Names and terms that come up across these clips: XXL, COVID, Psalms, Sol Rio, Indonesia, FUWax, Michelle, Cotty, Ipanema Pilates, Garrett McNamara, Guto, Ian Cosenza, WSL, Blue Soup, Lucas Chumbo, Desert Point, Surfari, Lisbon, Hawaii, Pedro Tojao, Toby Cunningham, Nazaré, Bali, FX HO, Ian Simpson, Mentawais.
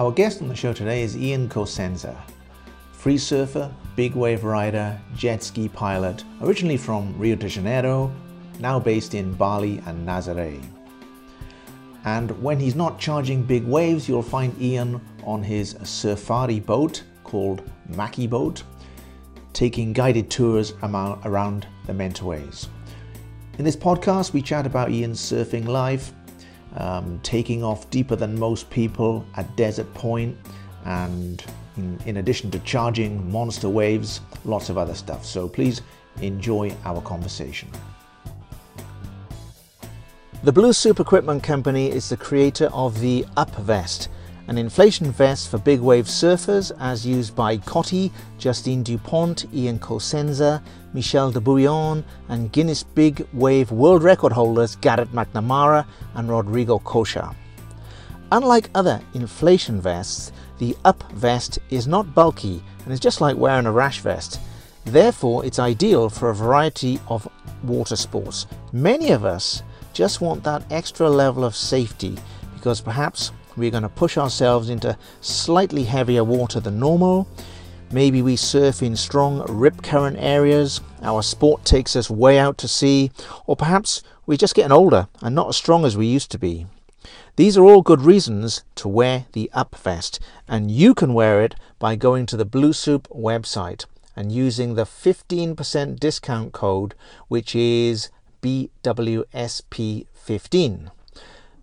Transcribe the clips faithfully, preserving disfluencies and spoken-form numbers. Our guest on the show today is Ian Cosenza, free surfer, big wave rider, jet ski pilot, originally from Rio de Janeiro, now based in Bali and Nazaré. And when he's not charging big waves, you'll find Ian on his surfari boat called Maki Boat, taking guided tours around the Mentawais. In this podcast, we chat about Ian's surfing life, um, taking off deeper than most people at Desert Point, and in, in addition to charging monster waves, lots of other stuff. So please enjoy our conversation. The Blue Soup Equipment Company is the creator of the UPVEST, an inflation vest for big wave surfers as used by Cotty, Justine DuPont, Ian Cosenza, Michel de Bouillon, and Guinness Big Wave World Record holders Garrett McNamara and Rodrigo Kocha. Unlike other inflation vests, the UPVEST is not bulky and is just like wearing a rash vest. Therefore, it's ideal for a variety of water sports. Many of us just want that extra level of safety because perhaps we're going to push ourselves into slightly heavier water than normal. Maybe we surf in strong rip current areas, our sport takes us way out to sea, or perhaps we're just getting older and not as strong as we used to be. These are all good reasons to wear the UPVEST, and you can wear it by going to the Blue Soup website and using the fifteen percent discount code, which is B W S P fifteen.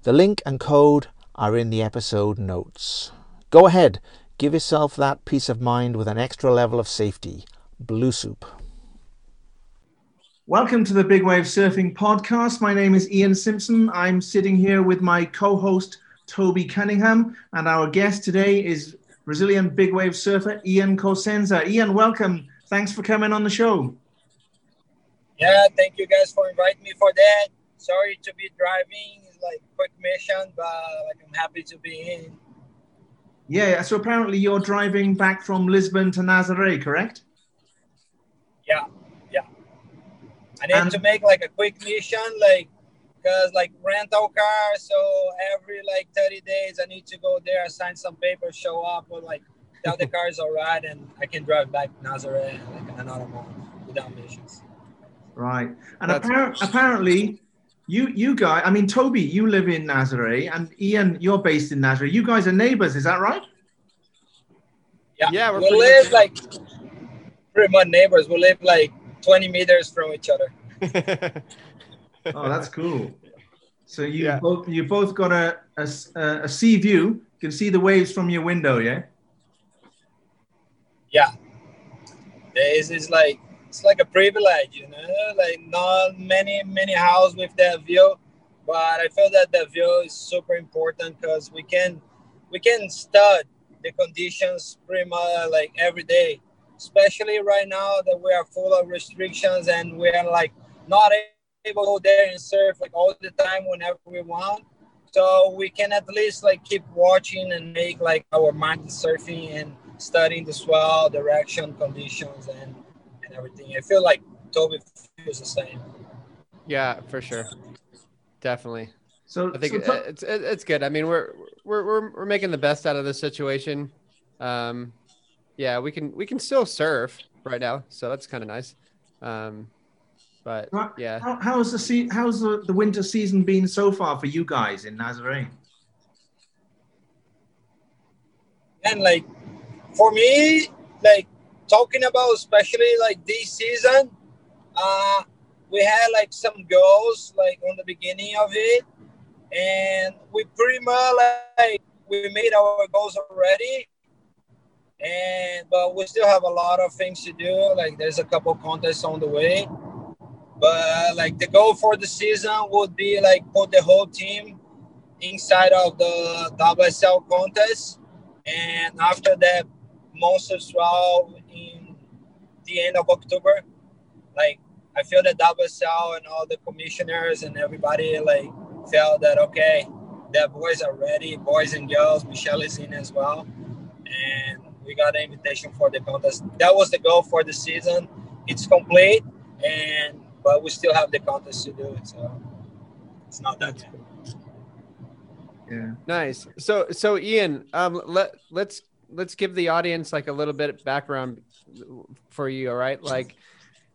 The link and code are in the episode notes. Go ahead, give yourself that peace of mind with an extra level of safety. Blue Soup. Welcome to the Big Wave Surfing Podcast. My name is Ian Simpson. I'm sitting here with my co-host Toby Cunningham, and our guest today is Brazilian big wave surfer Ian Cosenza. Ian, welcome. Thanks for coming on the show. Yeah, thank you guys for inviting me for that. Sorry to be driving, it's like quick mission, but like, I'm happy to be in. Yeah, so apparently you're driving back from Lisbon to Nazaré, correct? Yeah, yeah. I need and to make like a quick mission, like, because like rental car, so every like thirty days I need to go there, sign some papers, show up, or like tell the car is all right, and I can drive back to Nazaré like in another month without missions. Right. And apparent, apparently, you you guys, I mean, Toby, you live in Nazaré, and Ian, you're based in Nazaré. You guys are neighbors, is that right? Yeah, yeah we're we pretty live much like pretty much neighbors. We live like twenty meters from each other. Oh, that's cool. So you yeah. both you both got a, a, a sea view. You can see the waves from your window, yeah? Yeah. This is like, it's like a privilege, you know, like not many, many houses with that view, but I feel that the view is super important because we can, we can stud the conditions pretty much like every day, especially right now that we are full of restrictions and we are like not able to go there and surf like all the time whenever we want. So we can at least like keep watching and make like our mind surfing and studying the swell, direction, conditions, and everything. I feel like Toby feels the same. Yeah, for sure, definitely. So I think so to- it's it's good. I mean, we're we're we're we're making the best out of this situation. Um, yeah, we can we can still surf right now, so that's kind of nice. Um, but yeah, how, how's the se- how's the, the winter season been so far for you guys in Nazaré? And like for me, like, talking about especially like this season, uh, we had like some goals like on the beginning of it, and we pretty much like we made our goals already, and but we still have a lot of things to do. Like there's a couple contests on the way, but like the goal for the season would be like put the whole team inside of the W S L contest, and after that, monster swell in the end of October. Like I feel that W S L and all the commissioners and everybody like felt that okay, the boys are ready, boys and girls. Michelle is in as well, and we got an invitation for the contest. That was the goal for the season. It's complete, and but we still have the contest to do, so it's not that. Yeah. Nice. So, so Ian, um, let, let's, let's give the audience like a little bit of background for you. All right. Like,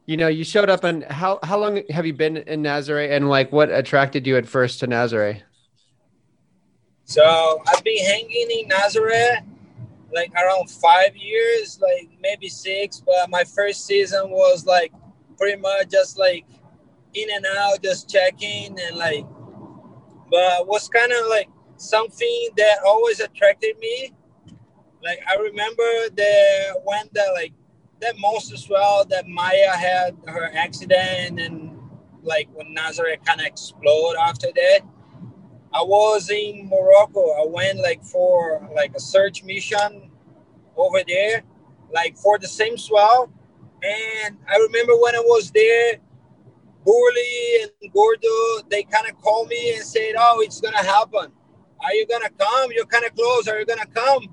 you know, you showed up, and how, how long have you been in Nazaré, and like, what attracted you at first to Nazaré? So I've been hanging in Nazaré like around five years, like maybe six, but my first season was like pretty much just like in and out, just checking and like, but was kind of like something that always attracted me. Like I remember the when the like that monster swell that Maya had her accident, and like when Nazaré kind of exploded after that. I was in Morocco. I went like for like a search mission over there, like for the same swell. And I remember when I was there, Burley and Gordo, they kind of called me and said, "Oh, it's gonna happen. Are you gonna come? You're kind of close. Are you gonna come?"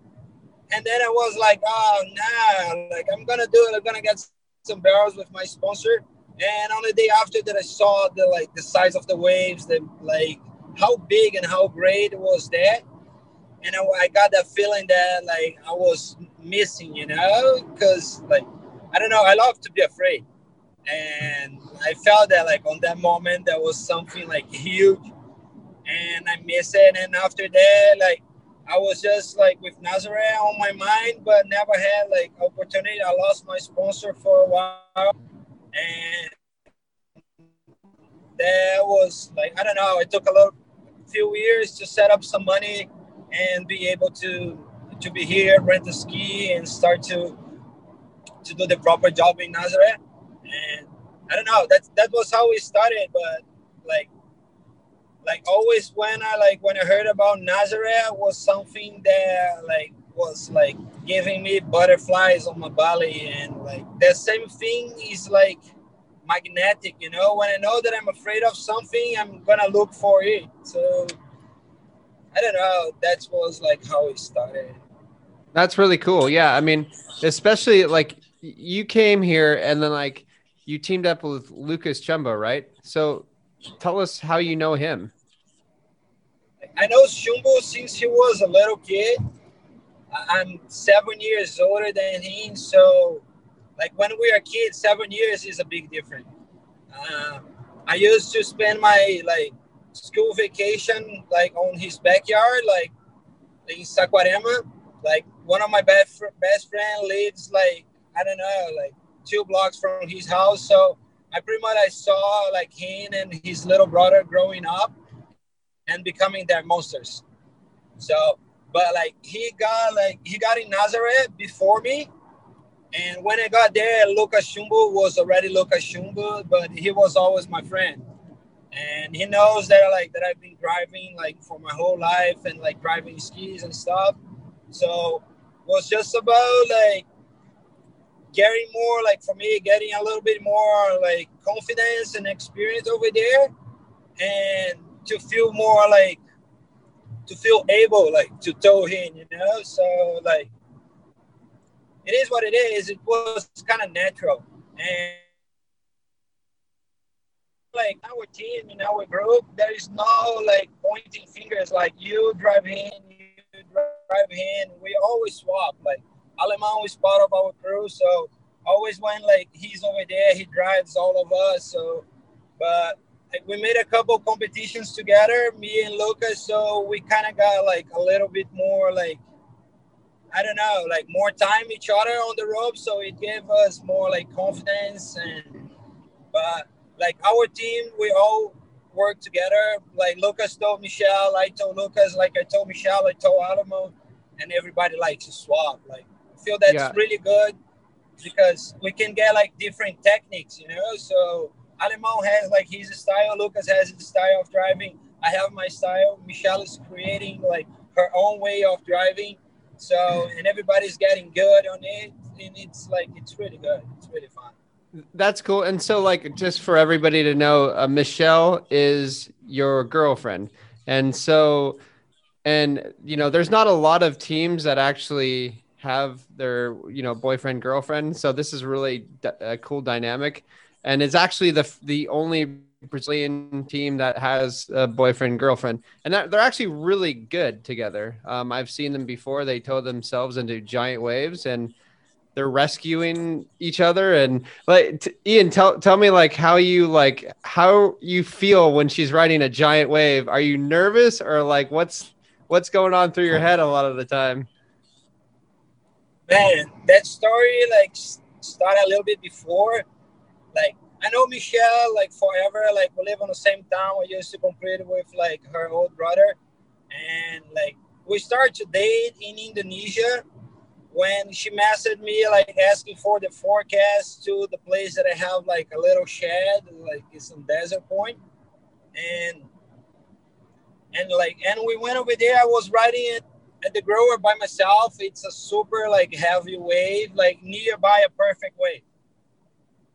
And then I was like, "Oh, nah. Like I'm gonna do it. I'm gonna get some barrels with my sponsor." And on the day after that, I saw the like the size of the waves, the like. How big and how great was that? And I, I got that feeling that like I was missing, you know, because like, I don't know, I love to be afraid. And I felt that like on that moment, there was something like huge and I miss it. And after that, like, I was just like with Nazaré on my mind, but never had like opportunity. I lost my sponsor for a while. And that was like, I don't know, it took a lot, few years to set up some money and be able to to be here, rent a ski and start to to do the proper job in Nazaré. And I don't know, that that was how we started. But like like always when I like when I heard about Nazaré was something that like was like giving me butterflies on my belly, and like that same thing is like magnetic, you know, when I know that I'm afraid of something, I'm gonna look for it. So I don't know, that was like how it started. That's really cool. Yeah, I mean, especially like you came here and then like you teamed up with Lucas Chumbo, right? So tell us how you know him. I know Chumbo since he was a little kid. I'm seven years older than him, so like when we are kids, seven years is a big difference. Um, I used to spend my like school vacation like on his backyard, like in Saquarema. Like one of my best best friend lives like I don't know, like two blocks from his house. So I pretty much I saw like him and his little brother growing up and becoming their monsters. So, but like he got like he got in Nazaré before me. And when I got there, Lucas Chumbo was already Lucas Chumbo, but he was always my friend. And he knows that like that I've been driving like for my whole life and like driving skis and stuff. So it was just about like getting more like for me, getting a little bit more like confidence and experience over there, and to feel more like to feel able like to tow in, you know? So like it is what it is. It was kind of natural. And like our team, in our group, there is no like pointing fingers like you drive in, you drive in. We always swap. Like Alemão is part of our crew. So always when like he's over there, he drives all of us. So, but like we made a couple competitions together, me and Lucas. So we kind of got like a little bit more like, I don't know, like more time each other on the rope. So it gave us more like confidence. And but like our team, we all work together. Like Lucas told Michelle, I told Lucas, like I told Michelle, I told Alamo, and everybody likes to swap. Like I feel that's yeah. really good because we can get like different techniques, you know? So Alamo has like his style. Lucas has his style of driving. I have my style. Michelle is creating like her own way of driving. So, and everybody's getting good on it, and it's like, it's really good. It's really fun. That's cool. And so like, just for everybody to know, uh, Michelle is your girlfriend. And so, and you know, there's not a lot of teams that actually have their, you know, boyfriend, girlfriend. So this is really d- a cool dynamic. And it's actually the, the only Brazilian team that has a boyfriend, girlfriend, and that, they're actually really good together. Um, I've seen them before. They tow themselves into giant waves and they're rescuing each other. And like, t- Ian, tell, tell me like how you, like how you feel when she's riding a giant wave. Are you nervous or like, what's, what's going on through your head a lot of the time? Man, that story like started a little bit before. Like, I know Michelle like forever, like we live in the same town. We used to compete with like her old brother, and like we started to date in Indonesia when she messaged me like asking for the forecast to the place that I have like a little shed, like it's in Desert Point, and and like and we went over there. I was riding it at the grower by myself. It's a super like heavy wave, like nearby a perfect wave.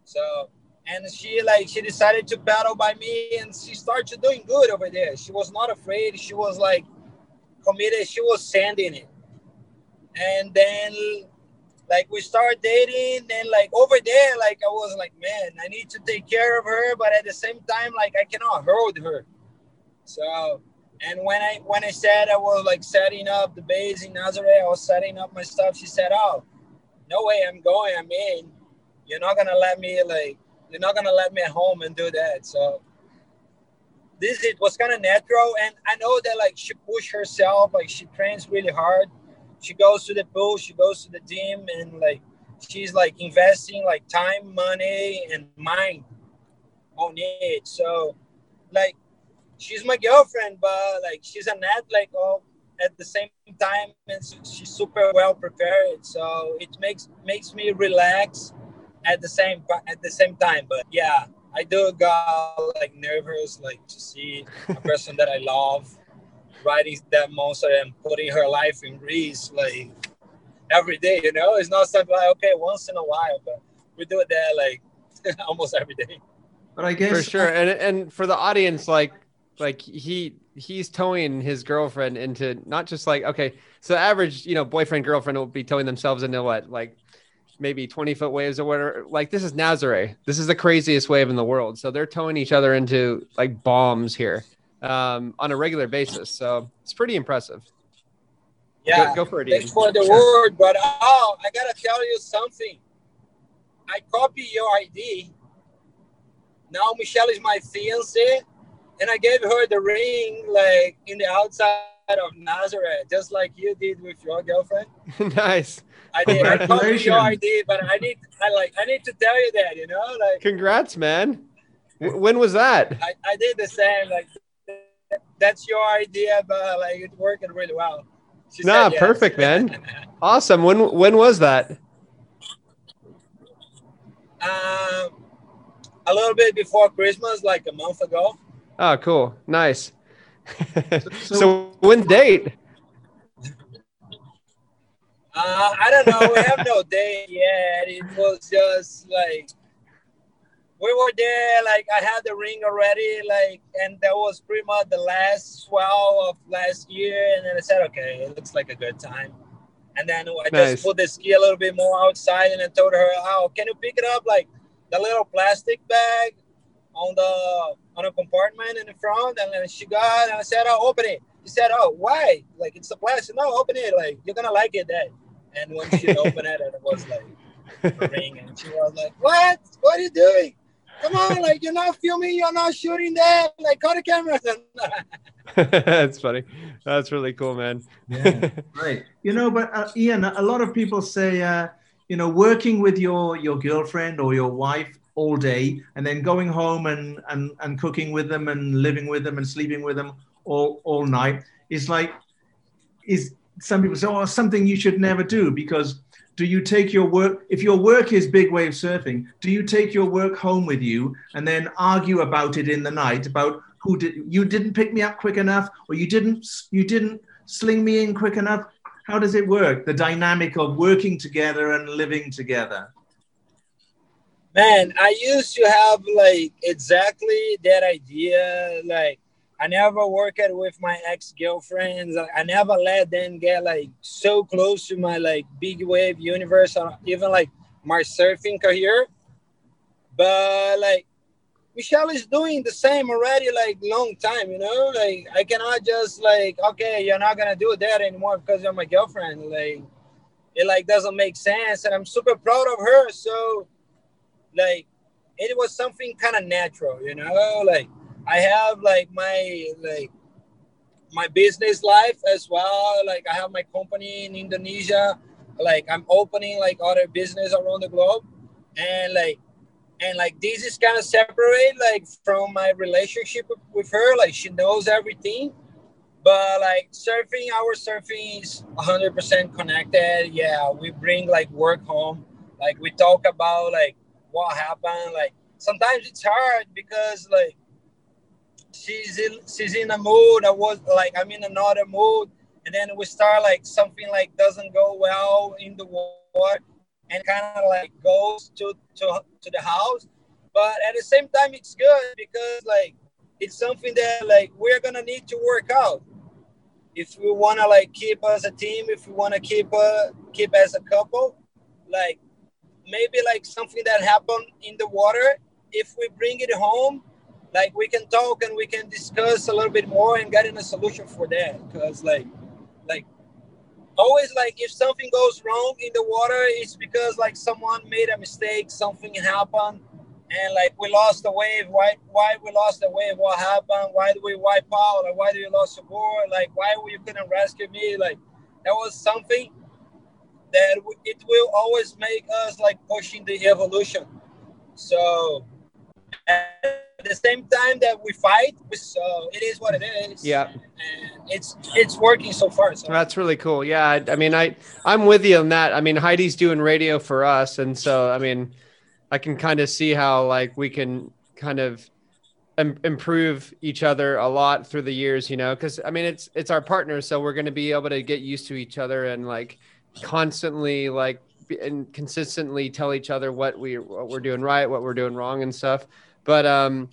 So. And she like, she decided to paddle by me and she started doing good over there. She was not afraid. She was like committed. She was sending it. And then like we started dating and like over there, like I was like, man, I need to take care of her. But at the same time, like I cannot hold her. So, and when I, when I said I was like setting up the base in Nazaré, I was setting up my stuff. She said, oh, no way I'm going. I mean, you're not going to let me like, They're not going to let me at home and do that. So this, it was kind of natural. And I know that like she pushed herself, like she trains really hard. She goes to the pool, she goes to the gym, and like, she's like investing like time, money, and mind on it. So like, she's my girlfriend, but like, she's an athlete like, oh, at the same time. And so she's super well prepared. So it makes, makes me relax. At the same at the same time, but yeah, I do got like nervous, like to see a person that I love riding that monster and putting her life in risk, like every day. You know, it's not something like okay, once in a while, but we do it there like almost every day. But I guess for sure, and and for the audience, like like he he's towing his girlfriend into not just like okay, so the average you know boyfriend girlfriend will be towing themselves into what like. Maybe twenty foot waves or whatever. Like this is Nazaré. This is the craziest wave in the world. So they're towing each other into like bombs here um, on a regular basis. So it's pretty impressive. Yeah. Go, go for it. Thanks for the word, but oh, I gotta tell you something. I copy your I D. Now Michelle is my fiance, and I gave her the ring like in the outside of Nazaré, just like you did with your girlfriend. Nice. I did. I copied your I D, but I need, I like, I need to tell you that, you know, like. Congrats, man. W- when was that? I, I did the same. Like, that's your idea, but like it's working really well. She nah, said, perfect, yes. Man. Awesome. When when was that? Um, a little bit before Christmas, like a month ago. Oh, cool. Nice. so, so when date? Uh, I don't know. We have no date yet. It was just like we were there. Like I had the ring already. Like, and that was pretty much the last swell of last year. And then I said, okay, it looks like a good time. And then I nice. just put the ski a little bit more outside, and I told her, "Oh, can you pick it up like the little plastic bag on the on a compartment in the front?" And then she got, and I said, "Oh, open it." She said, "Oh, why? Like it's a plastic. No, open it. Like you're gonna like it." That. And when she opened it, it was like a ring. And she was like, what? What are you doing? Come on, like, you're not filming. You're not shooting that. Like, call the camera. That's funny. That's really cool, man. Yeah, right. You know, but uh, Ian, a lot of people say, uh, you know, working with your, your girlfriend or your wife all day and then going home and, and, and cooking with them and living with them and sleeping with them all, all night is like, is... Some people say, oh, something you should never do because do you take your work, if your work is big wave surfing, do you take your work home with you and then argue about it in the night about who did, you didn't pick me up quick enough or you didn't, you didn't sling me in quick enough? How does it work? The dynamic of working together and living together. Man, I used to have like exactly that idea, like, I never worked with my ex-girlfriends. I never let them get like so close to my like big wave universe or even like my surfing career. But like Michelle is doing the same already, like, long time, you know? Like, I cannot just, like, okay, you're not going to do that anymore because you're my girlfriend. Like, it, like, doesn't make sense. And I'm super proud of her. So, like, it was something kind of natural, you know? Like, I have, like, my, like, my business life as well. Like, I have my company in Indonesia. Like, I'm opening, like, other business around the globe. And, like, And, like, this is kind of separate, like, from my relationship with her. Like, she knows everything. But, like, surfing, our surfing is one hundred percent connected. Yeah, we bring, like, work home. Like, we talk about, like, what happened. Like, sometimes it's hard because, like, she's in, she's in a mood. I was, like, I'm in another mood. And then we start, like, something, like, doesn't go well in the water. And kind of like goes to, to to the house, but at the same time it's good because like it's something that like we're gonna need to work out if we wanna like keep as a team, if we wanna keep uh, keep as a couple. Like maybe like something that happened in the water, if we bring it home, like we can talk and we can discuss a little bit more and get in a solution for that. Because like like. Always, like, if something goes wrong in the water, it's because, like, someone made a mistake, something happened, and, like, we lost the wave. Why Why we lost the wave? What happened? Why did we wipe out? Like, why did you lost the board? Like, why you couldn't rescue me? Like, that was something that it will always make us, like, pushing the evolution. So, at the same time that we fight, so it is what it is. Yeah. And, It's it's working so far. So. That's really cool. Yeah, I, I mean, I I'm with you on that. I mean, Heidi's doing radio for us, and so I mean, I can kind of see how like we can kind of im- improve each other a lot through the years, you know. Because I mean, it's it's our partner, so we're going to be able to get used to each other and like constantly like be, and consistently tell each other what we what we're doing right, what we're doing wrong, and stuff. But um.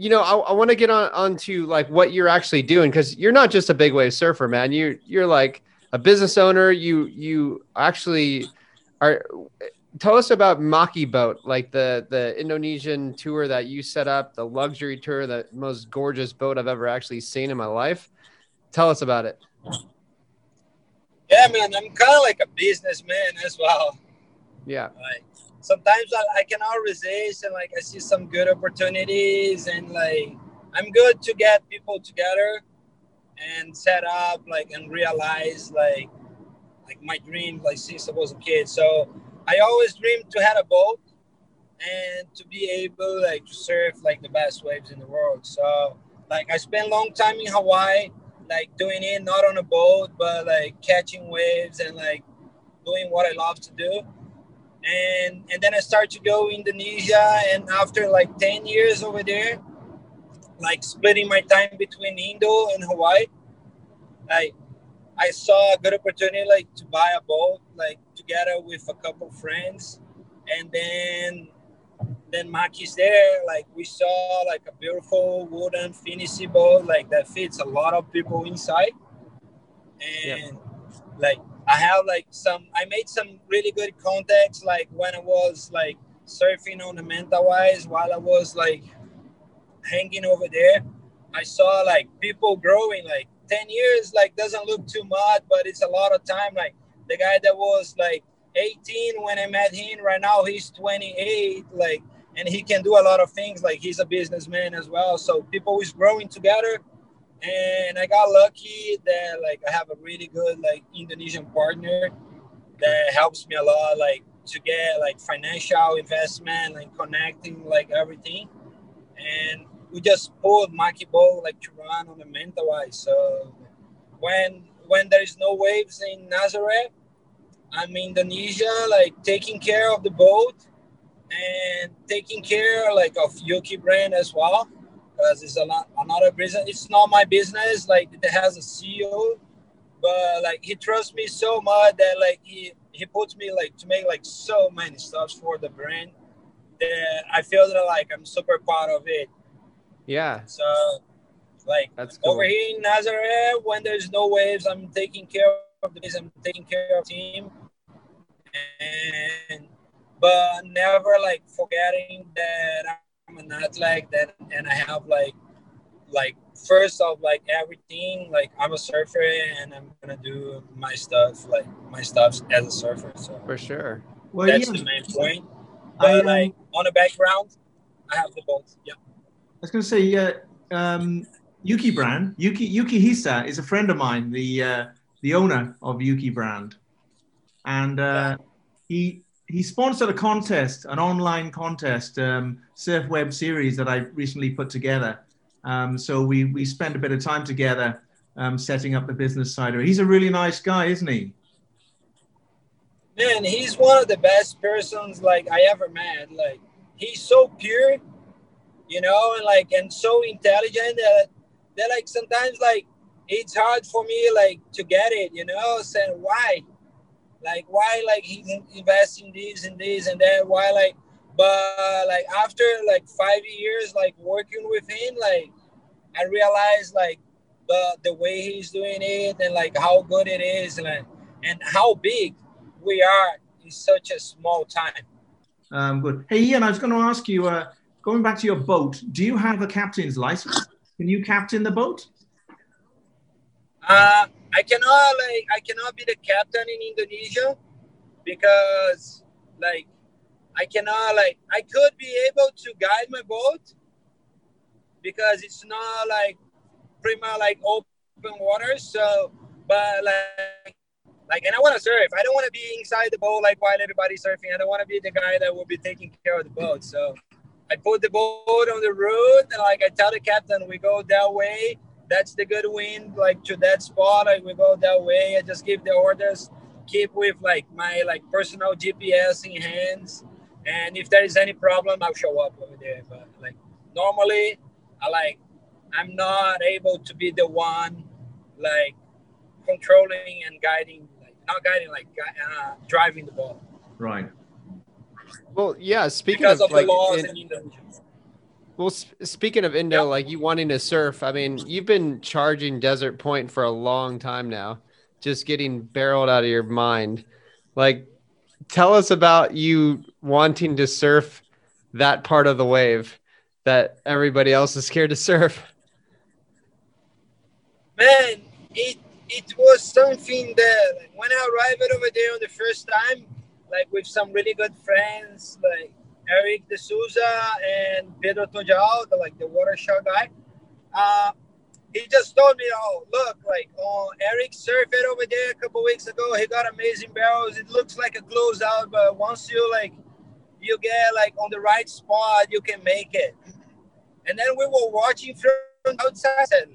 You know, I, I want to get on, on to like what you're actually doing, because you're not just a big wave surfer, man. You you're like a business owner. You you actually are. Tell us about Maki Boat, like the the Indonesian tour that you set up, the luxury tour, the most gorgeous boat I've ever actually seen in my life. Tell us about it. Yeah, man, I'm kind of like a businessman as well. Yeah. Like, sometimes I, I cannot resist and like I see some good opportunities and like I'm good to get people together and set up like and realize like like my dream like since I was a kid. So I always dreamed to have a boat and to be able like to surf like the best waves in the world. So like I spent a long time in Hawaii like doing it not on a boat but like catching waves and like doing what I love to do. And and then I started to go Indonesia, and after like ten years over there, like splitting my time between Indo and Hawaii, like I saw a good opportunity like to buy a boat like together with a couple friends, and then then Maki's there. Like we saw like a beautiful wooden finishing boat like that fits a lot of people inside, and yeah. like. I have like some, I made some really good contacts like when I was like surfing on the Mentawais while I was like hanging over there. I saw like people growing like ten years, like doesn't look too much, but it's a lot of time. Like the guy that was like eighteen when I met him, right now he's twenty-eight, like, and he can do a lot of things. Like he's a businessman as well. So people is growing together. And I got lucky that, like, I have a really good, like, Indonesian partner that helps me a lot, like, to get, like, financial investment and connecting, like, everything. And we just pulled Maki Boat, like, to run on the Mentawai. So when when there is no waves in Nazaré, I'm in Indonesia, like, taking care of the boat and taking care, like, of Yuki Brand as well. Because it's a lot, another business. It's not my business. Like it has a C E O, but like he trusts me so much that like he, he puts me like to make like so many stuffs for the brand that I feel that like I'm super proud of it. Yeah. So like that's cool. Over here in Nazaré, when there's no waves, I'm taking care of the business. I'm taking care of the team, and but never like forgetting that. I'm I'm not like that, and I have like like first of like everything, like I'm a surfer and I'm gonna do my stuff like my stuff as a surfer. So for sure, well, that's yeah. the main point. But I, like on the background, I have the boat. Yeah, I was gonna say yeah. Um, Yuki Brand, Yuki Yuki Hisa is a friend of mine, the uh, the owner of Yuki Brand, and uh, he he sponsored a contest, an online contest, um, surf web series that I recently put together. Um, so we we spent a bit of time together um, setting up the business side of it. He's a really nice guy, isn't he? Man, he's one of the best persons like I ever met. Like he's so pure, you know, and like and so intelligent that. They're like sometimes like it's hard for me like to get it, you know, saying why like why like he's investing this and this and that, why like but like after like five years like working with him, like I realized like the the way he's doing it and like how good it is and like, and how big we are in such a small time. Um good. Hey Ian, I was going to ask you, uh going back to your boat, do you have a captain's license? Can you captain the boat? Uh, I cannot like I cannot be the captain in Indonesia because like I cannot like I could be able to guide my boat because it's not like pretty much like open water. So but like like and I want to surf. I don't want to be inside the boat like while everybody's surfing. I don't want to be the guy that will be taking care of the boat. So. I put the boat on the road and like I tell the captain, we go that way. That's the good wind, like to that spot. Like we go that way. I just give the orders, keep with like my like personal G P S in hands. And if there is any problem, I'll show up over there. But like normally, I like I'm not able to be the one like controlling and guiding, like not guiding, like uh, driving the boat. Right. Well, yeah, speaking because of, of like, the laws in, in Indo. Well, sp- speaking of Indo, yeah. like you wanting to surf, I mean, you've been charging Desert Point for a long time now, just getting barreled out of your mind. Like, tell us about you wanting to surf that part of the wave that everybody else is scared to surf. Man, it, it was something that like, when I arrived over there on the first time, like with some really good friends, like Eric D'Souza and Pedro Tojao, the, like the water shark guy. Uh, he just told me, oh, look, like oh, Eric surfed it over there a couple weeks ago. He got amazing barrels. It looks like a closeout, but once you like, you get like on the right spot, you can make it. And then we were watching from outside. And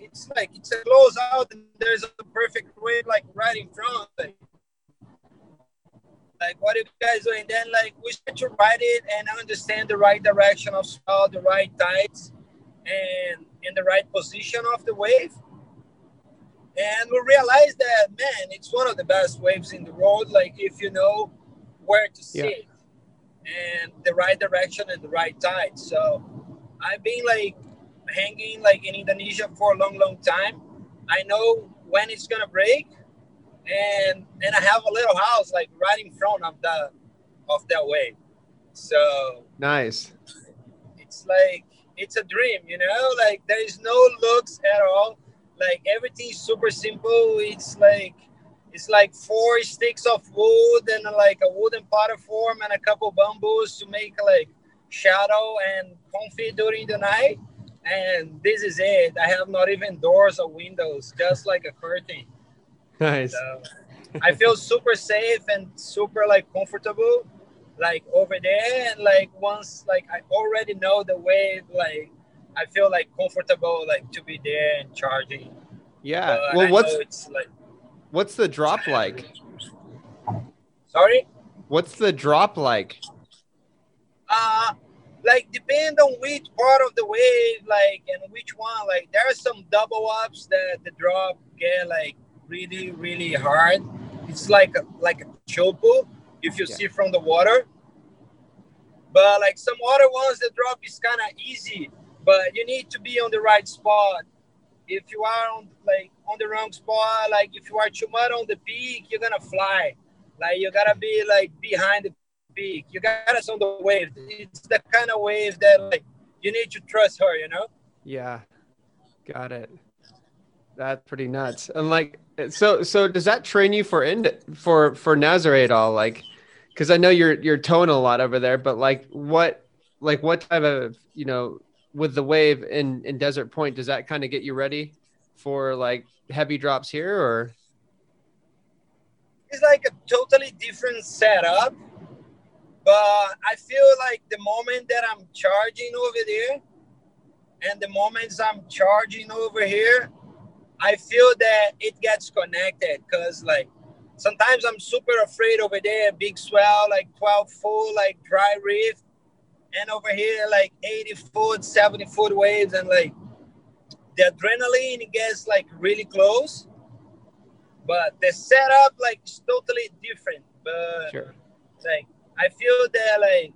it's like, it's a closeout and there's a perfect wave like right in front. Like, Like, what are you guys doing? Then, like, we start to ride it and understand the right direction of swell, the right tides, and in the right position of the wave. And we realized that, man, it's one of the best waves in the world, like, if you know where to sit yeah. and the right direction and the right tide. So I've been, like, hanging, like, in Indonesia for a long, long time. I know when it's going to break. And and I have a little house like right in front of the of that wave. So nice. It's like it's a dream, you know, like there is no looks at all. Like everything's super simple. It's like it's like four sticks of wood and like a wooden pot of form and a couple bamboos to make like shadow and comfy during the night. And this is it. I have not even doors or windows, just like a curtain. Nice. So, I feel super safe and super like comfortable like over there, and like once like I already know the wave, like I feel like comfortable like to be there and charging. Yeah. Uh, well, what's it's, like, what's the drop like? Sorry? What's the drop like? Uh like depend on which part of the wave like and which one. Like there are some double ups that the drop get like really, really hard. It's like a, like a chopo if you yeah. see from the water. But like some other ones, the drop is kind of easy, but you need to be on the right spot. If you are on like on the wrong spot, like if you are too much on the peak, you're gonna fly. Like you gotta be like behind the peak. You got us on the wave. It's the kind of wave that, like, you need to trust her, you know? Yeah. Got it. That's pretty nuts. And like, so, so does that train you for, end for, for Nazaré at all? Like, cause I know you're, you're towing a lot over there, but like what, like what type of, you know, with the wave in, in Desert Point, does that kind of get you ready for like heavy drops here or? It's like a totally different setup, but I feel like the moment that I'm charging over there and the moments I'm charging over here, I feel that it gets connected because, like, sometimes I'm super afraid over there, big swell, like twelve foot, like dry reef, and over here, like eighty foot, seventy foot waves, and like the adrenaline gets like really close. But the setup, like, is totally different. But sure. Like, I feel that, like,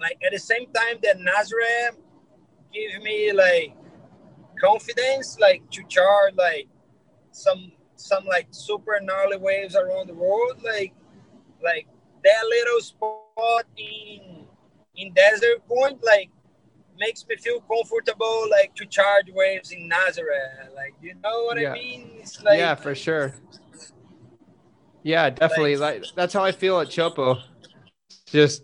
like at the same time that Nazaré gives me like confidence, like to chart like some some like super gnarly waves around the world, like like that little spot in in Desert Point, like makes me feel comfortable, like to charge waves in Nazaré. Like, you know what yeah. I mean? It's like, yeah, for sure. Yeah, definitely. Like, like that's how I feel at Chopo. Just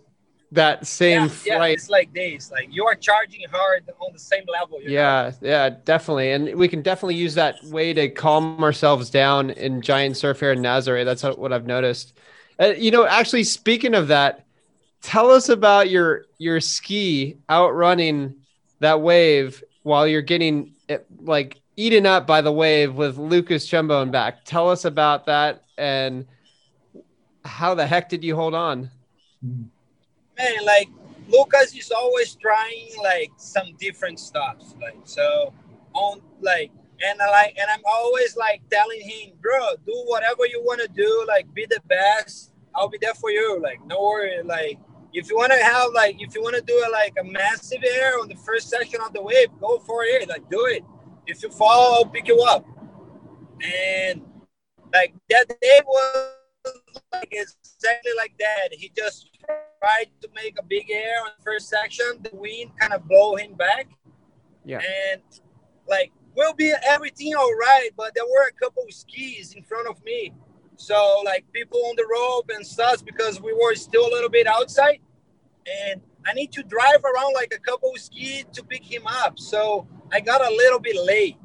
that same yeah, flight. Yeah, it's like this. Like you are charging hard on the same level. You yeah, know? yeah, definitely. And we can definitely use that way to calm ourselves down in giant surf here in Nazaré. That's how, what I've noticed. Uh, you know, actually, speaking of that, tell us about your your ski outrunning that wave while you're getting like eaten up by the wave with Lucas Chumbo and back. Tell us about that and how the heck did you hold on? Man, like Lucas is always trying like some different stuff. Like so on like and I like and I'm always like telling him, bro, do whatever you want to do, like be the best. I'll be there for you. Like no worry. Like if you want to have, like, if you want to do a, like a massive air on the first section of the wave, go for it. Like, do it. If you fall, I'll pick you up. And like that day was like exactly like that. He just tried to make a big air on the first section. The wind kind of blow him back. Yeah. And like, we'll be everything all right. But there were a couple of skis in front of me. So, like, people on the rope and stuff because we were still a little bit outside. And I need to drive around, like, a couple skis to pick him up. So, I got a little bit late.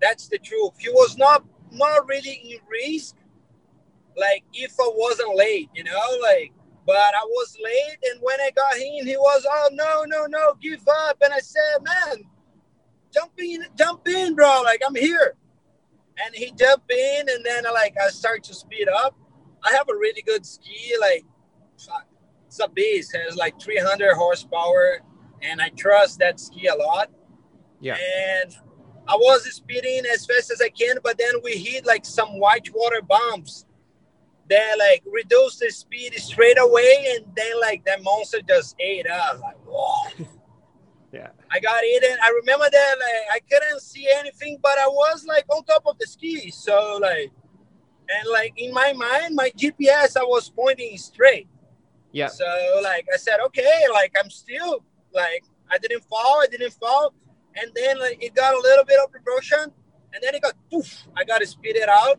That's the truth. He was not, not really in risk, like, if I wasn't late, you know? Like, but I was late, and when I got in, he was, oh, no, no, no, give up. And I said, man, jump in, jump in, bro. Like, I'm here. And he jumped in, and then, like, I start to speed up. I have a really good ski. Like, it's a beast. It has, like, three hundred horsepower, and I trust that ski a lot. Yeah. And I was speeding as fast as I can, but then we hit, like, some whitewater bumps that, like, reduced the speed straight away, and then, like, that monster just ate us. Like, whoa. Yeah. I got eaten. I remember that like, I couldn't see anything, but I was like on top of the ski. So like, and like in my mind, my G P S, I was pointing straight. Yeah. So like, I said, okay, like I'm still like, I didn't fall. I didn't fall. And then like, it got a little bit of proportion and then it got, poof, I got to speed it out.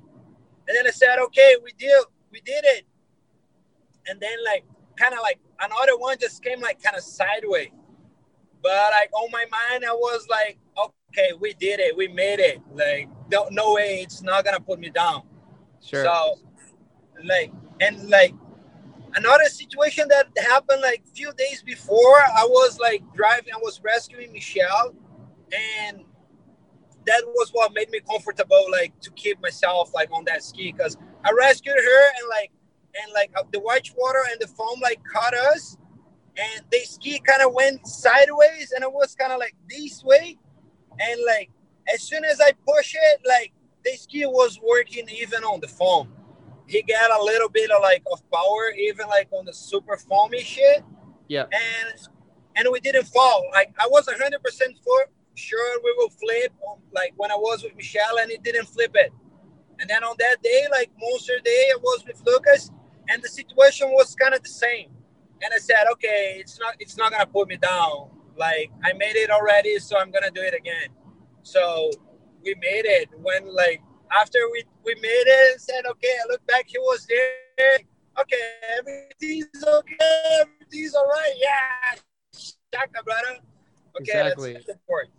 And then I said, okay, we did, we did it. And then like, kind of like another one just came like kind of sideways. But like on my mind, I was like, okay, we did it. We made it. Like, no, no way. It's not going to put me down. Sure. So like, and like another situation that happened like a few days before, I was like driving, I was rescuing Michelle. And that was what made me comfortable, like to keep myself like on that ski. Cause I rescued her and like, and like the white water and the foam like caught us. And the ski kind of went sideways, and it was kind of like this way. And like, as soon as I push it, like the ski was working even on the foam. He got a little bit of like of power, even like on the super foamy shit. Yeah. And and we didn't fall. Like I was one hundred percent for sure we will flip. On, like when I was with Michelle, and he didn't flip it. And then on that day, like Monster Day, I was with Lucas. and the situation was kind of the same. And I said, okay, it's not it's not gonna put me down. Like, I made it already, so I'm gonna do it again. So we made it. When like after we we made it, and said, okay, I look back, he was there. Okay, everything's okay, everything's all right. Yeah, shaka, brother. Okay, exactly. That's, that's important.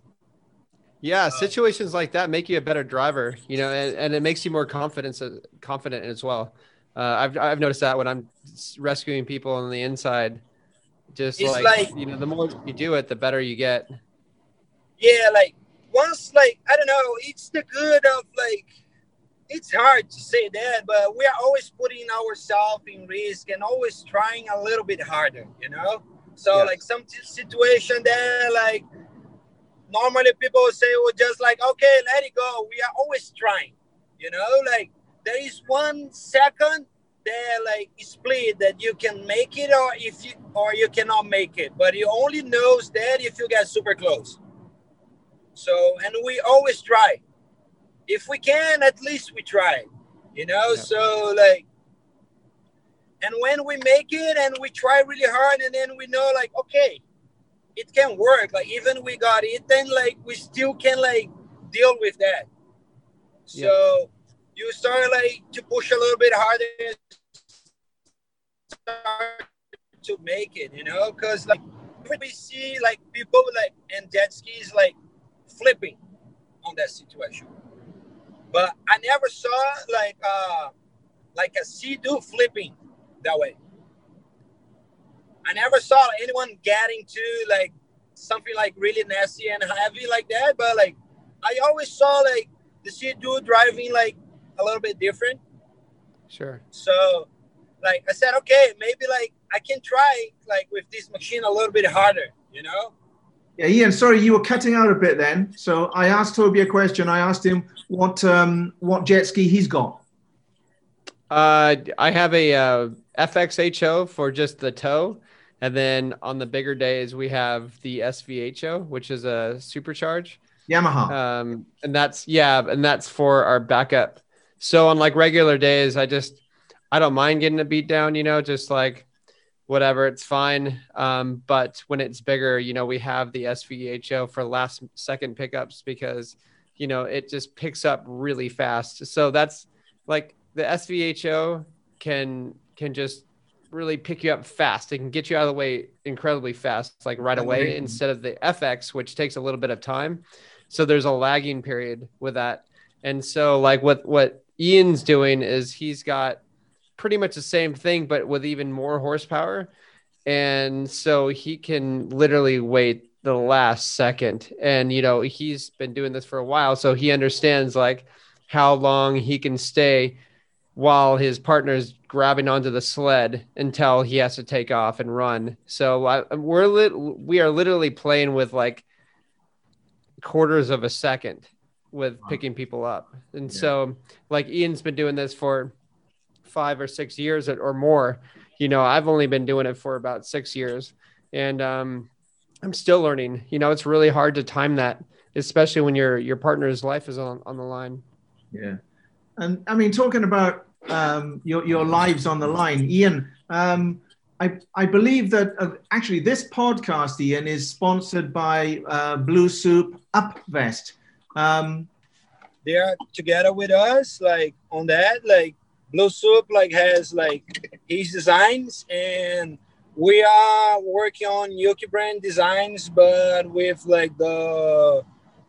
Yeah, situations like that make you a better driver, you know, and, and it makes you more confident, confident as well. Uh, I've I've noticed that when I'm rescuing people on the inside, just like, like, you know, the more you do it, the better you get. Yeah, like once, like, I don't know, it's the good of like, it's hard to say that, but we are always putting ourselves in risk and always trying a little bit harder, you know? So yes. Like some t- situation there, like, normally people say, well, just like, okay, let it go. We are always trying, you know, like there is one second that like split that you can make it or if you, or you cannot make it, but you only knows that if you get super close. So, and we always try. If we can, at least we try, you know? Yeah. So like, and when we make it and we try really hard and then we know like, okay, it can work. Like even we got eaten, like we still can like deal with that. Yeah. So you start like to push a little bit harder to make it, you know, because like we see like people like and jet skis like flipping on that situation. But I never saw like uh like a sea dude flipping that way. I never saw anyone getting to like something like really nasty and heavy like that. But like, I always saw like the sea dude driving like a little bit different. Sure. So like, I said, okay, maybe like I can try like with this machine a little bit harder, you know? Yeah, Ian, sorry, you were cutting out a bit then. So I asked Toby a question. I asked him what, um, what jet ski he's got. Uh, I have a uh, F X H O for just the tow. And then on the bigger days, we have the S V H O, which is a supercharge. Yamaha. Um, and that's, yeah, and that's for our backup. So on like regular days, I just, I don't mind getting a beat down, you know, just like whatever, it's fine. Um, but when it's bigger, you know, we have the S V H O for last second pickups because, you know, it just picks up really fast. So that's like the S V H O can, can just really pick you up fast. It can get you out of the way incredibly fast, like right away, instead of the F X, which takes a little bit of time. So there's a lagging period with that. And so like what, what Ian's doing is he's got pretty much the same thing, but with even more horsepower. And so he can literally wait the last second. And, you know, he's been doing this for a while. So he understands like how long he can stay while his partner's grabbing onto the sled until he has to take off and run. So I, we're lit, we are literally playing with like quarters of a second with picking people up. And yeah. So like Ian's been doing this for five or six years or more, you know, I've only been doing it for about six years and um, I'm still learning, you know, it's really hard to time that, especially when your, your partner's life is on, on the line. Yeah. And I mean, talking about um, your your lives on the line, Ian, um, I I believe that uh, actually this podcast, Ian, is sponsored by uh, Blue Soup UPVEST. Um, they are together with us, like on that, like Blue Soup, like has like his designs, and we are working on Yuki Brand designs, but with like the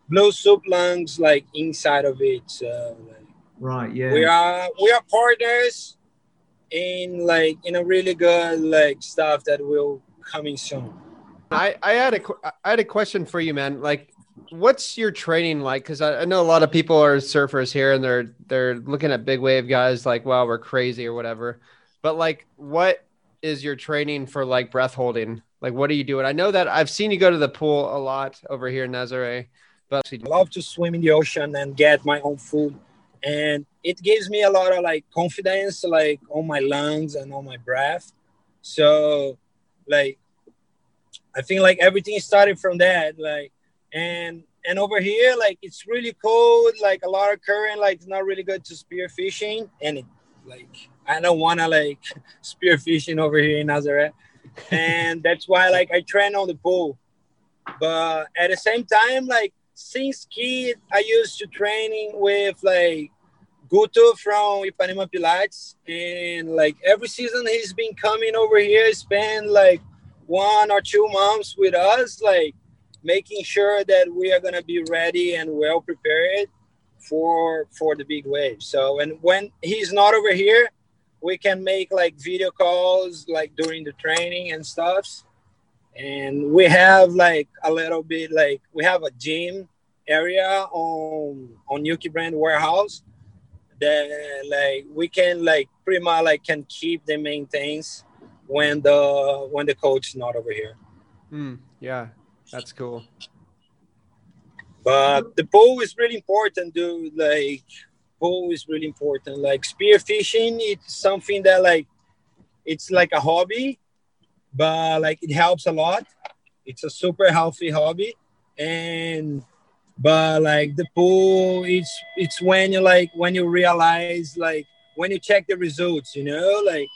Blue Soup lungs like inside of it. So, like, right, yeah. We are we are partners in like in a really good like stuff that will coming soon. I, I had a I had a question for you, man. Like, what's your training like? Because I, I know a lot of people are surfers here, and they're they're looking at big wave guys like, wow, we're crazy or whatever. But like, what is your training for like breath holding? Like, what are you doing? I know that I've seen you go to the pool a lot over here in Nazaré. But I love to swim in the ocean and get my own food. And it gives me a lot of like confidence, like on my lungs and on my breath. So like, I think like everything started from that. Like, and, and over here, like it's really cold, like a lot of current, like it's not really good to spear fishing. And it Like, I don't want to like spearfishing over here in Nazaré. And that's why like I train on the pool. But at the same time, like since kid, I used to training with like Guto from Ipanema Pilates. And like every season he's been coming over here, spend like one or two months with us, like making sure that we are going to be ready and well prepared for for the big wave. So, and when he's not over here, we can make like video calls like during the training and stuff. And we have like a little bit like we have a gym area on on Yuki Brand warehouse that like we can like pretty much like can keep the maintenance when the when the coach is not over here. Mm, yeah, that's cool. But the pool is really important, dude. Like, pool is really important. Like, spearfishing, it's something that, like, it's like a hobby, but, like, it helps a lot. It's a super healthy hobby. And, but, like, the pool, it's, it's when you, like, when you realize, like, when you check the results, you know? Like,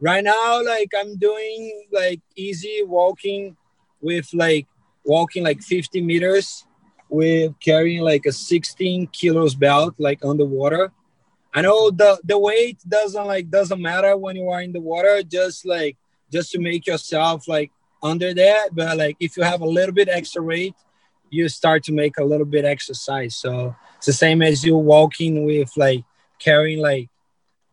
right now, like, I'm doing, like, easy walking with, like, walking, like, fifty meters. We're carrying like a sixteen kilos belt, like underwater. I know the, the weight doesn't like, doesn't matter when you are in the water, just like, just to make yourself like under there. But like, if you have a little bit extra weight, you start to make a little bit exercise. So it's the same as you walking with like carrying like,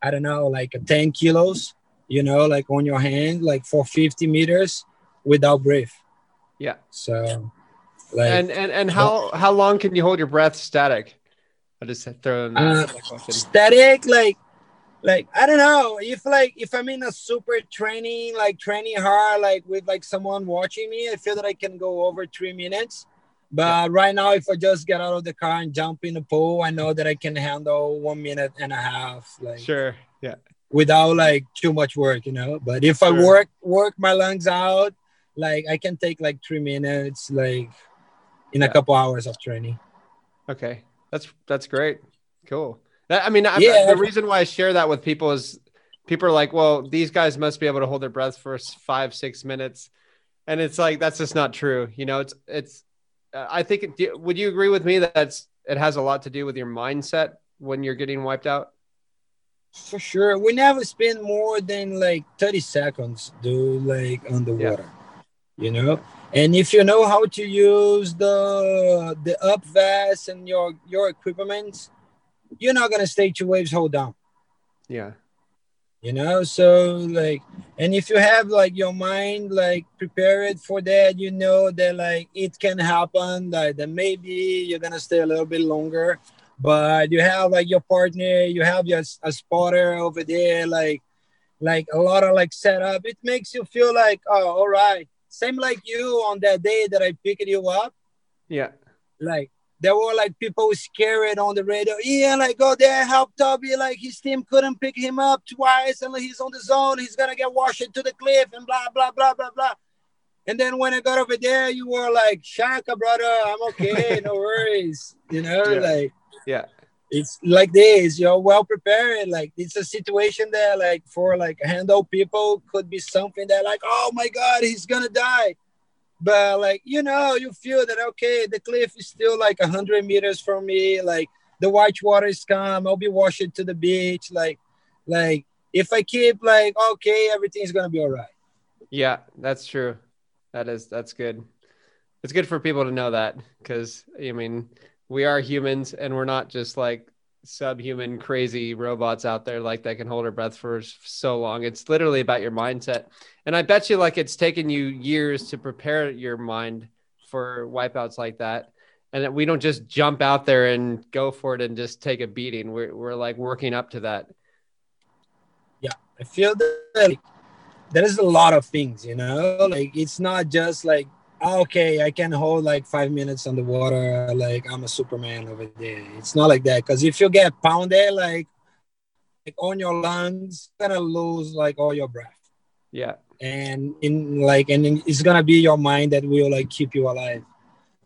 I don't know, like a ten kilos, you know, like on your hand, like for fifty meters without breath. Yeah. So. Like, and and and how how long can you hold your breath static? I just throw in uh, static like like I don't know if like if I'm in a super training like training hard like with like someone watching me, I feel that I can go over three minutes. But yeah. Right now, if I just get out of the car and jump in the pool, I know that I can handle one minute and a half. Like sure, yeah, without like too much work, you know. But if sure. I work work my lungs out, like I can take like three minutes, like. In a yeah. couple hours of training. Okay. That's, that's great. Cool. That, I mean, I, yeah. the reason why I share that with people is people are like, well, these guys must be able to hold their breath for five, six minutes. And it's like, that's just not true. You know, it's, it's, uh, I think, it, do, would you agree with me that that's, it has a lot to do with your mindset when you're getting wiped out? For sure. We never spend more than like thirty seconds, dude, like on the water, yeah. you know? And if you know how to use the the UPVEST and your, your equipment, you're not going to stay two waves hold down. Yeah. You know, so like, and if you have like your mind like prepared for that, you know that like it can happen, like that maybe you're going to stay a little bit longer, but you have like your partner, you have your a spotter over there, like, like a lot of like setup. It makes you feel like, oh, all right. Same like you on that day that I picked you up. Yeah. Like there were like people scared on the radio. Yeah, like go there, help Toby. Like his team couldn't pick him up twice and he's on the zone. He's going to get washed to the cliff and blah, blah, blah, blah, blah. And then when I got over there, you were like, Shaka, brother, I'm okay. No worries. You know, yeah. like, yeah, it's like this. You're well prepared. Like it's a situation that like for like handle people could be something that like, oh my God, he's gonna die. But like, you know, you feel that, okay, the cliff is still like a hundred meters from me. Like the white water is calm. I'll be washed to the beach. Like, like if I keep like, okay, everything's gonna be all right. Yeah, that's true. That is, that's good. It's good for people to know that. Cause I mean, we are humans and we're not just like subhuman crazy robots out there like that can hold our breath for so long. It's literally about your mindset. And I bet you like it's taken you years to prepare your mind for wipeouts like that. And that we don't just jump out there and go for it and just take a beating. We're, we're like working up to that. Yeah. I feel that there is a lot of things, you know, like it's not just like, okay, I can hold like five minutes on the water. Like I'm a Superman over there. It's not like that. Cause if you get pounded, like, like on your lungs, you're gonna lose like all your breath. Yeah. And in like, and in, it's gonna be your mind that will like keep you alive.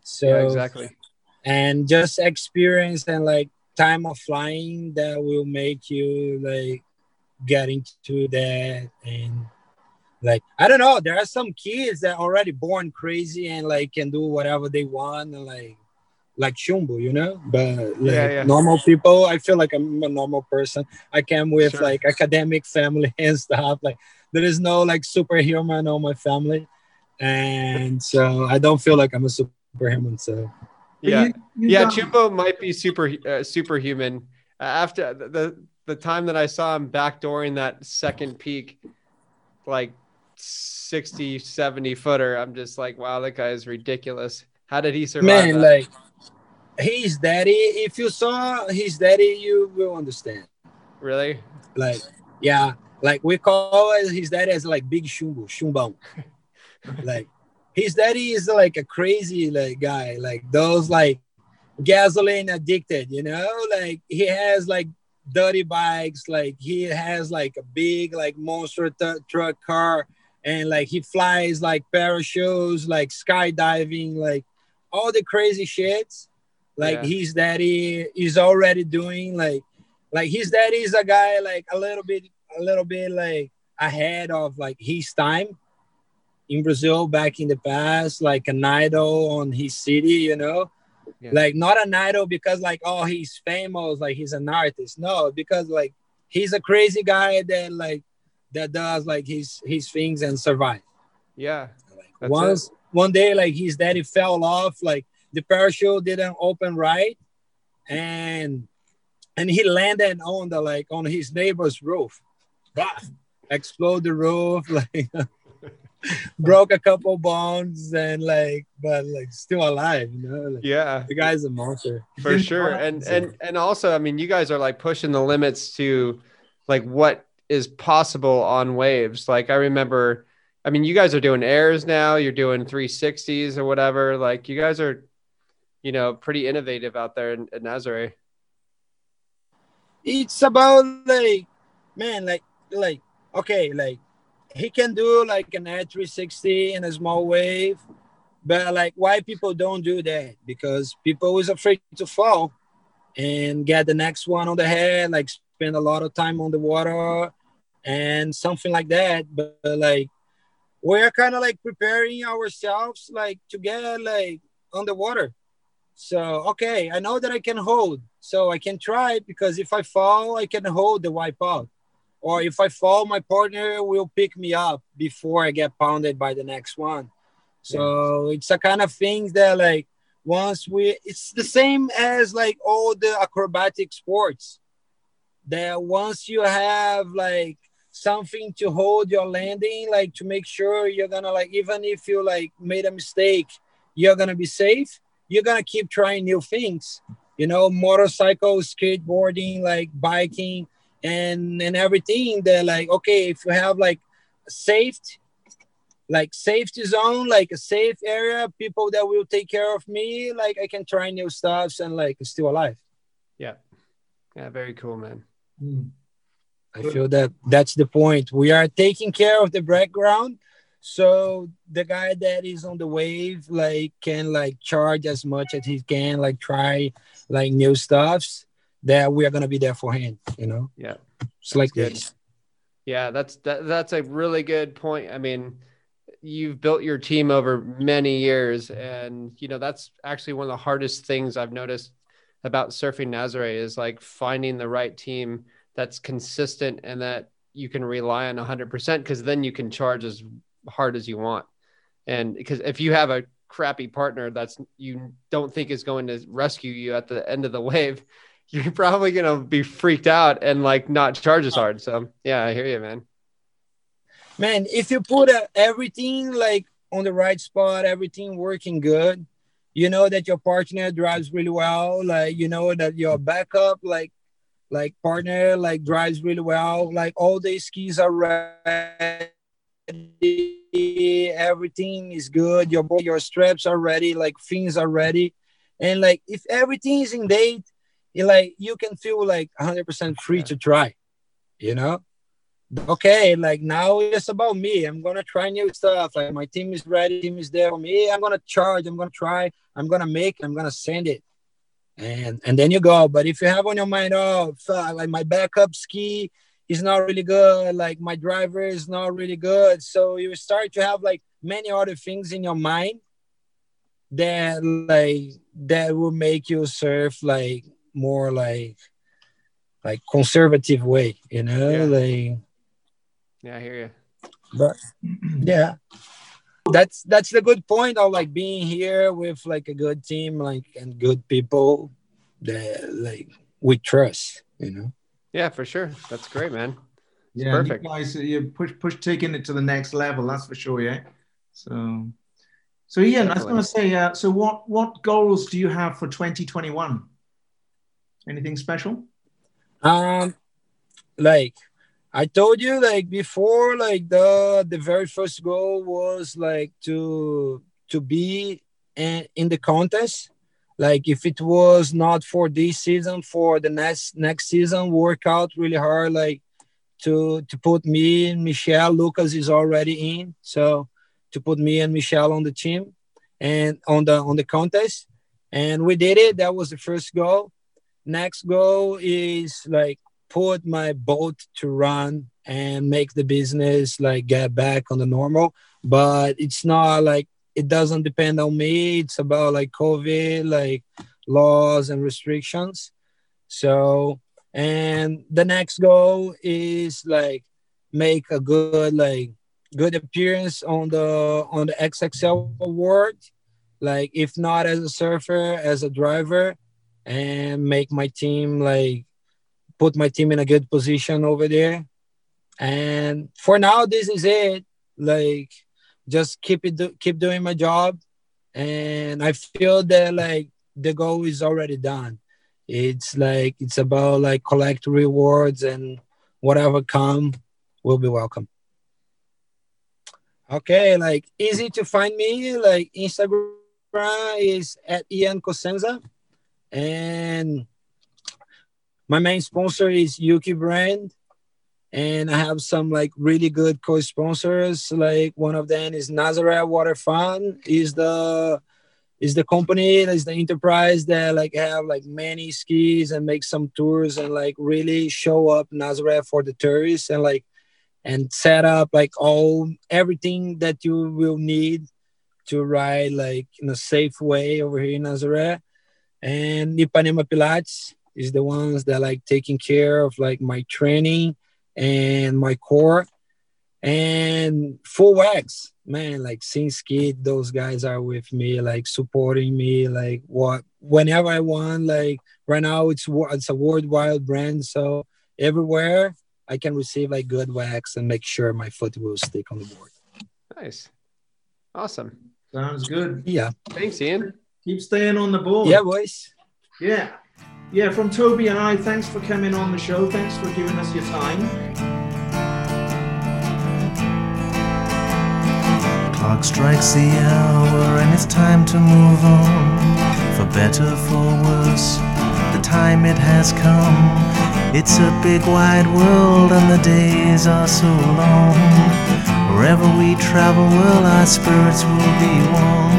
So yeah, exactly. And just experience and like time of flying that will make you like get into that. And like, I don't know, there are some kids that are already born crazy and like can do whatever they want, and like like Chumbo, you know. But like, yeah, yeah. normal people, I feel like I'm a normal person. I came with sure. like academic family and stuff. Like there is no like superhuman on my family, and so I don't feel like I'm a superhuman. So yeah, you, you yeah, Chumbo might be super uh, superhuman. Uh, after the the time that I saw him back during that second peak, like sixty, seventy footer, I'm just like, wow, that guy is ridiculous. How did he survive? Man, that? like. His daddy, if you saw his daddy, you will understand. Really? Like, yeah. Like, we call his daddy as, like, Big Chumbo, Chumbão. Like, his daddy is, like, a crazy, like, guy. Like, those, like, gasoline addicted, you know? Like, he has, like, dirty bikes. Like, he has, like, a big, like, monster t- truck car. And, like, he flies, like, parachutes, like, skydiving, like, all the crazy shits. Like, yeah. his daddy is already doing, like, like his daddy is a guy, like, a little bit, a little bit, like, ahead of, like, his time in Brazil back in the past, like, an idol on his city, you know? Yeah. Like, not an idol because, like, oh, he's famous, like, he's an artist. No, because, like, he's a crazy guy that, like, that does, like, his, his things and survive. Yeah. Like, once, it. one day, like, his daddy fell off, like, the parachute didn't open right, and and he landed on the like on his neighbor's roof. Bah! Explode the roof, like broke a couple bones, and like but like still alive, you know. Like, yeah, the guy's a monster for sure. And and and also, I mean, you guys are like pushing the limits to like what is possible on waves. Like I remember, I mean, you guys are doing airs now. You're doing three sixties or whatever. Like you guys are, you know, pretty innovative out there in, in Nazaré. It's about like, man, like, like, okay, like he can do like an air three sixty in a small wave, but like why people don't do that? Because people is afraid to fall and get the next one on the head, like spend a lot of time on the water and something like that. But like, we're kind of like preparing ourselves, like to get like underwater. So, okay, I know that I can hold, so I can try, because if I fall, I can hold the wipeout. Or if I fall, my partner will pick me up before I get pounded by the next one. So yeah. It's a kind of thing that like once we, it's the same as like all the acrobatic sports, that once you have like something to hold your landing, like to make sure you're gonna like, even if you like made a mistake, you're gonna be safe. You're going to keep trying new things, you know, motorcycle, skateboarding, like biking and, and everything. They're like, okay, if you have like a safe, like safety zone, like a safe area, people that will take care of me, like I can try new stuffs and like still alive. Yeah. Yeah. Very cool, man. Mm. I feel that that's the point. We are taking care of the background, so the guy that is on the wave, like, can, like, charge as much as he can, like, try, like, new stuffs that we are going to be there for him, you know? Yeah. It's like this. Yeah, that's, that, that's a really good point. I mean, you've built your team over many years, and, you know, that's actually one of the hardest things I've noticed about surfing Nazaré is, like, finding the right team that's consistent and that you can rely on one hundred percent, because then you can charge as hard as you want. And because if you have a crappy partner that's you don't think is going to rescue you at the end of the wave, you're probably gonna be freaked out and like not charge as hard. So yeah, I hear you, man. Man, if you put uh, everything like on the right spot, everything working good, you know that your partner drives really well, like you know that your backup like like partner like drives really well, like all the skis are red, everything is good, your your straps are ready, like things are ready, and like if everything is in date, like you can feel like one hundred percent free to try, you know. Okay, like now it's about me, I'm gonna try new stuff, like my team is ready, team is there for me, I'm gonna charge, I'm gonna try, I'm gonna make, I'm gonna send it, and and then you go. But if you have on your mind, oh fuck, like my backup ski is not really good. Like my driver is not really good. So you start to have like many other things in your mind that like that will make you surf like more like like conservative way, you know? Yeah. Like yeah, I hear you. But yeah, that's that's the good point of like being here with like a good team, like and good people that like we trust, you know. Yeah, for sure. That's great, man. It's yeah, perfect. You guys, you push push taking it to the next level. That's for sure. Yeah. So, so Ian, definitely. I was going to say. Uh, so, what what goals do you have for twenty twenty-one? Anything special? Um, like. I told you like before, like the the very first goal was like to to be in, in the contest. Like if it was not for this season, for the next next season, work out really hard like to to put me and Michelle. Lucas is already in, so to put me and Michelle on the team and on the on the contest, and we did it. That was the first goal. Next goal is like put my boat to run and make the business like get back on the normal, but it's not like it doesn't depend on me. It's about like COVID, like laws and restrictions. So, and the next goal is like make a good, like good appearance on the, on the X X L award. Like if not as a surfer, as a driver, and make my team like, put my team in a good position over there. And for now, this is it. Like, just keep it, do, keep doing my job. And I feel that like the goal is already done. It's like, it's about like collect rewards and whatever come will be welcome. Okay. Like easy to find me, like Instagram is at Ian Cosenza, and my main sponsor is Yuki Brand, and I have some like really good co-sponsors. Like one of them is Nazaré Water Fund. Is the is the company, is the enterprise that like have like many skis and make some tours and like really show up Nazaré for the tourists and like and set up like all everything that you will need to ride like in a safe way over here in Nazaré. And Ipanema Pilates is the ones that like taking care of like my training and my core. And Full Wax, man, like since kid, those guys are with me, like supporting me, like what whenever I want. Like right now it's it's a worldwide brand, so everywhere I can receive like good wax and make sure my foot will stick on the board. Nice. Awesome. Sounds good. Yeah. Thanks, Ian. Keep staying on the board. Yeah, boys. Yeah. Yeah, from Toby and I, thanks for coming on the show. Thanks for giving us your time. The clock strikes the hour and it's time to move on. For better, for worse, the time it has come. It's a big wide world and the days are so long. Wherever we travel, well, our spirits will be warm.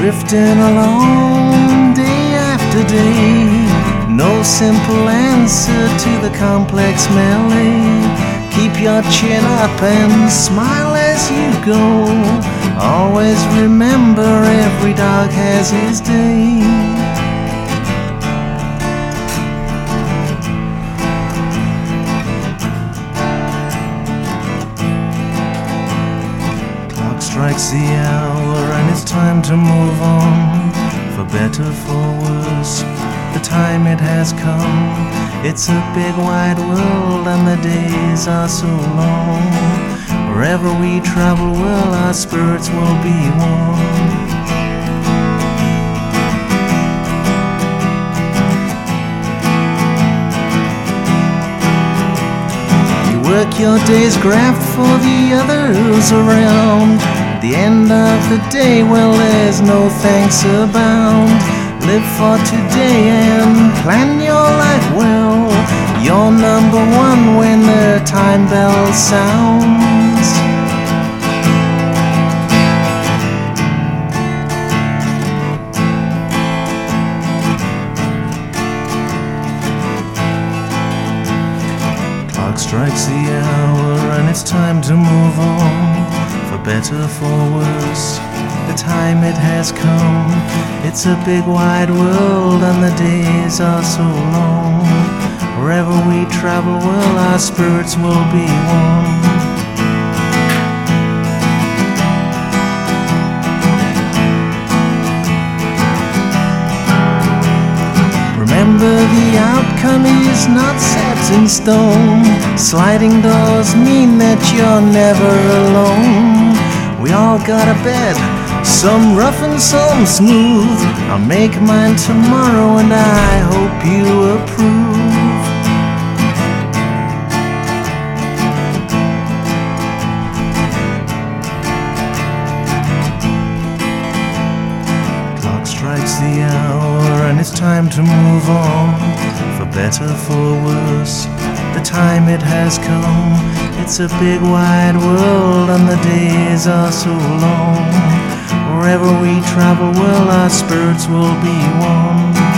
Drifting along day after day, no simple answer to the complex melee. Keep your chin up and smile as you go. Always remember every dog has his day. Clock strikes the hour and it's time to move on. For better, for worse, the time it has come. It's a big wide world and the days are so long. Wherever we travel, well, our spirits will be warm. You work your day's graft for the others around. The end of the day, well, there's no thanks abound. Live for today and plan your life well. You're number one when the time bell sounds. better for worse, the time it has come. It's a big wide world and the days are so long. Wherever we travel, well, our spirits will be warm. Remember, the outcome is not set in stone. Sliding doors mean that you're never alone. We all got a bed, some rough and some smooth. I'll make mine tomorrow and I hope you approve. The hour and it's time to move on, for better for worse, the time it has come. It's a big wide world and the days are so long. Wherever we travel, well, our spirits will be warm.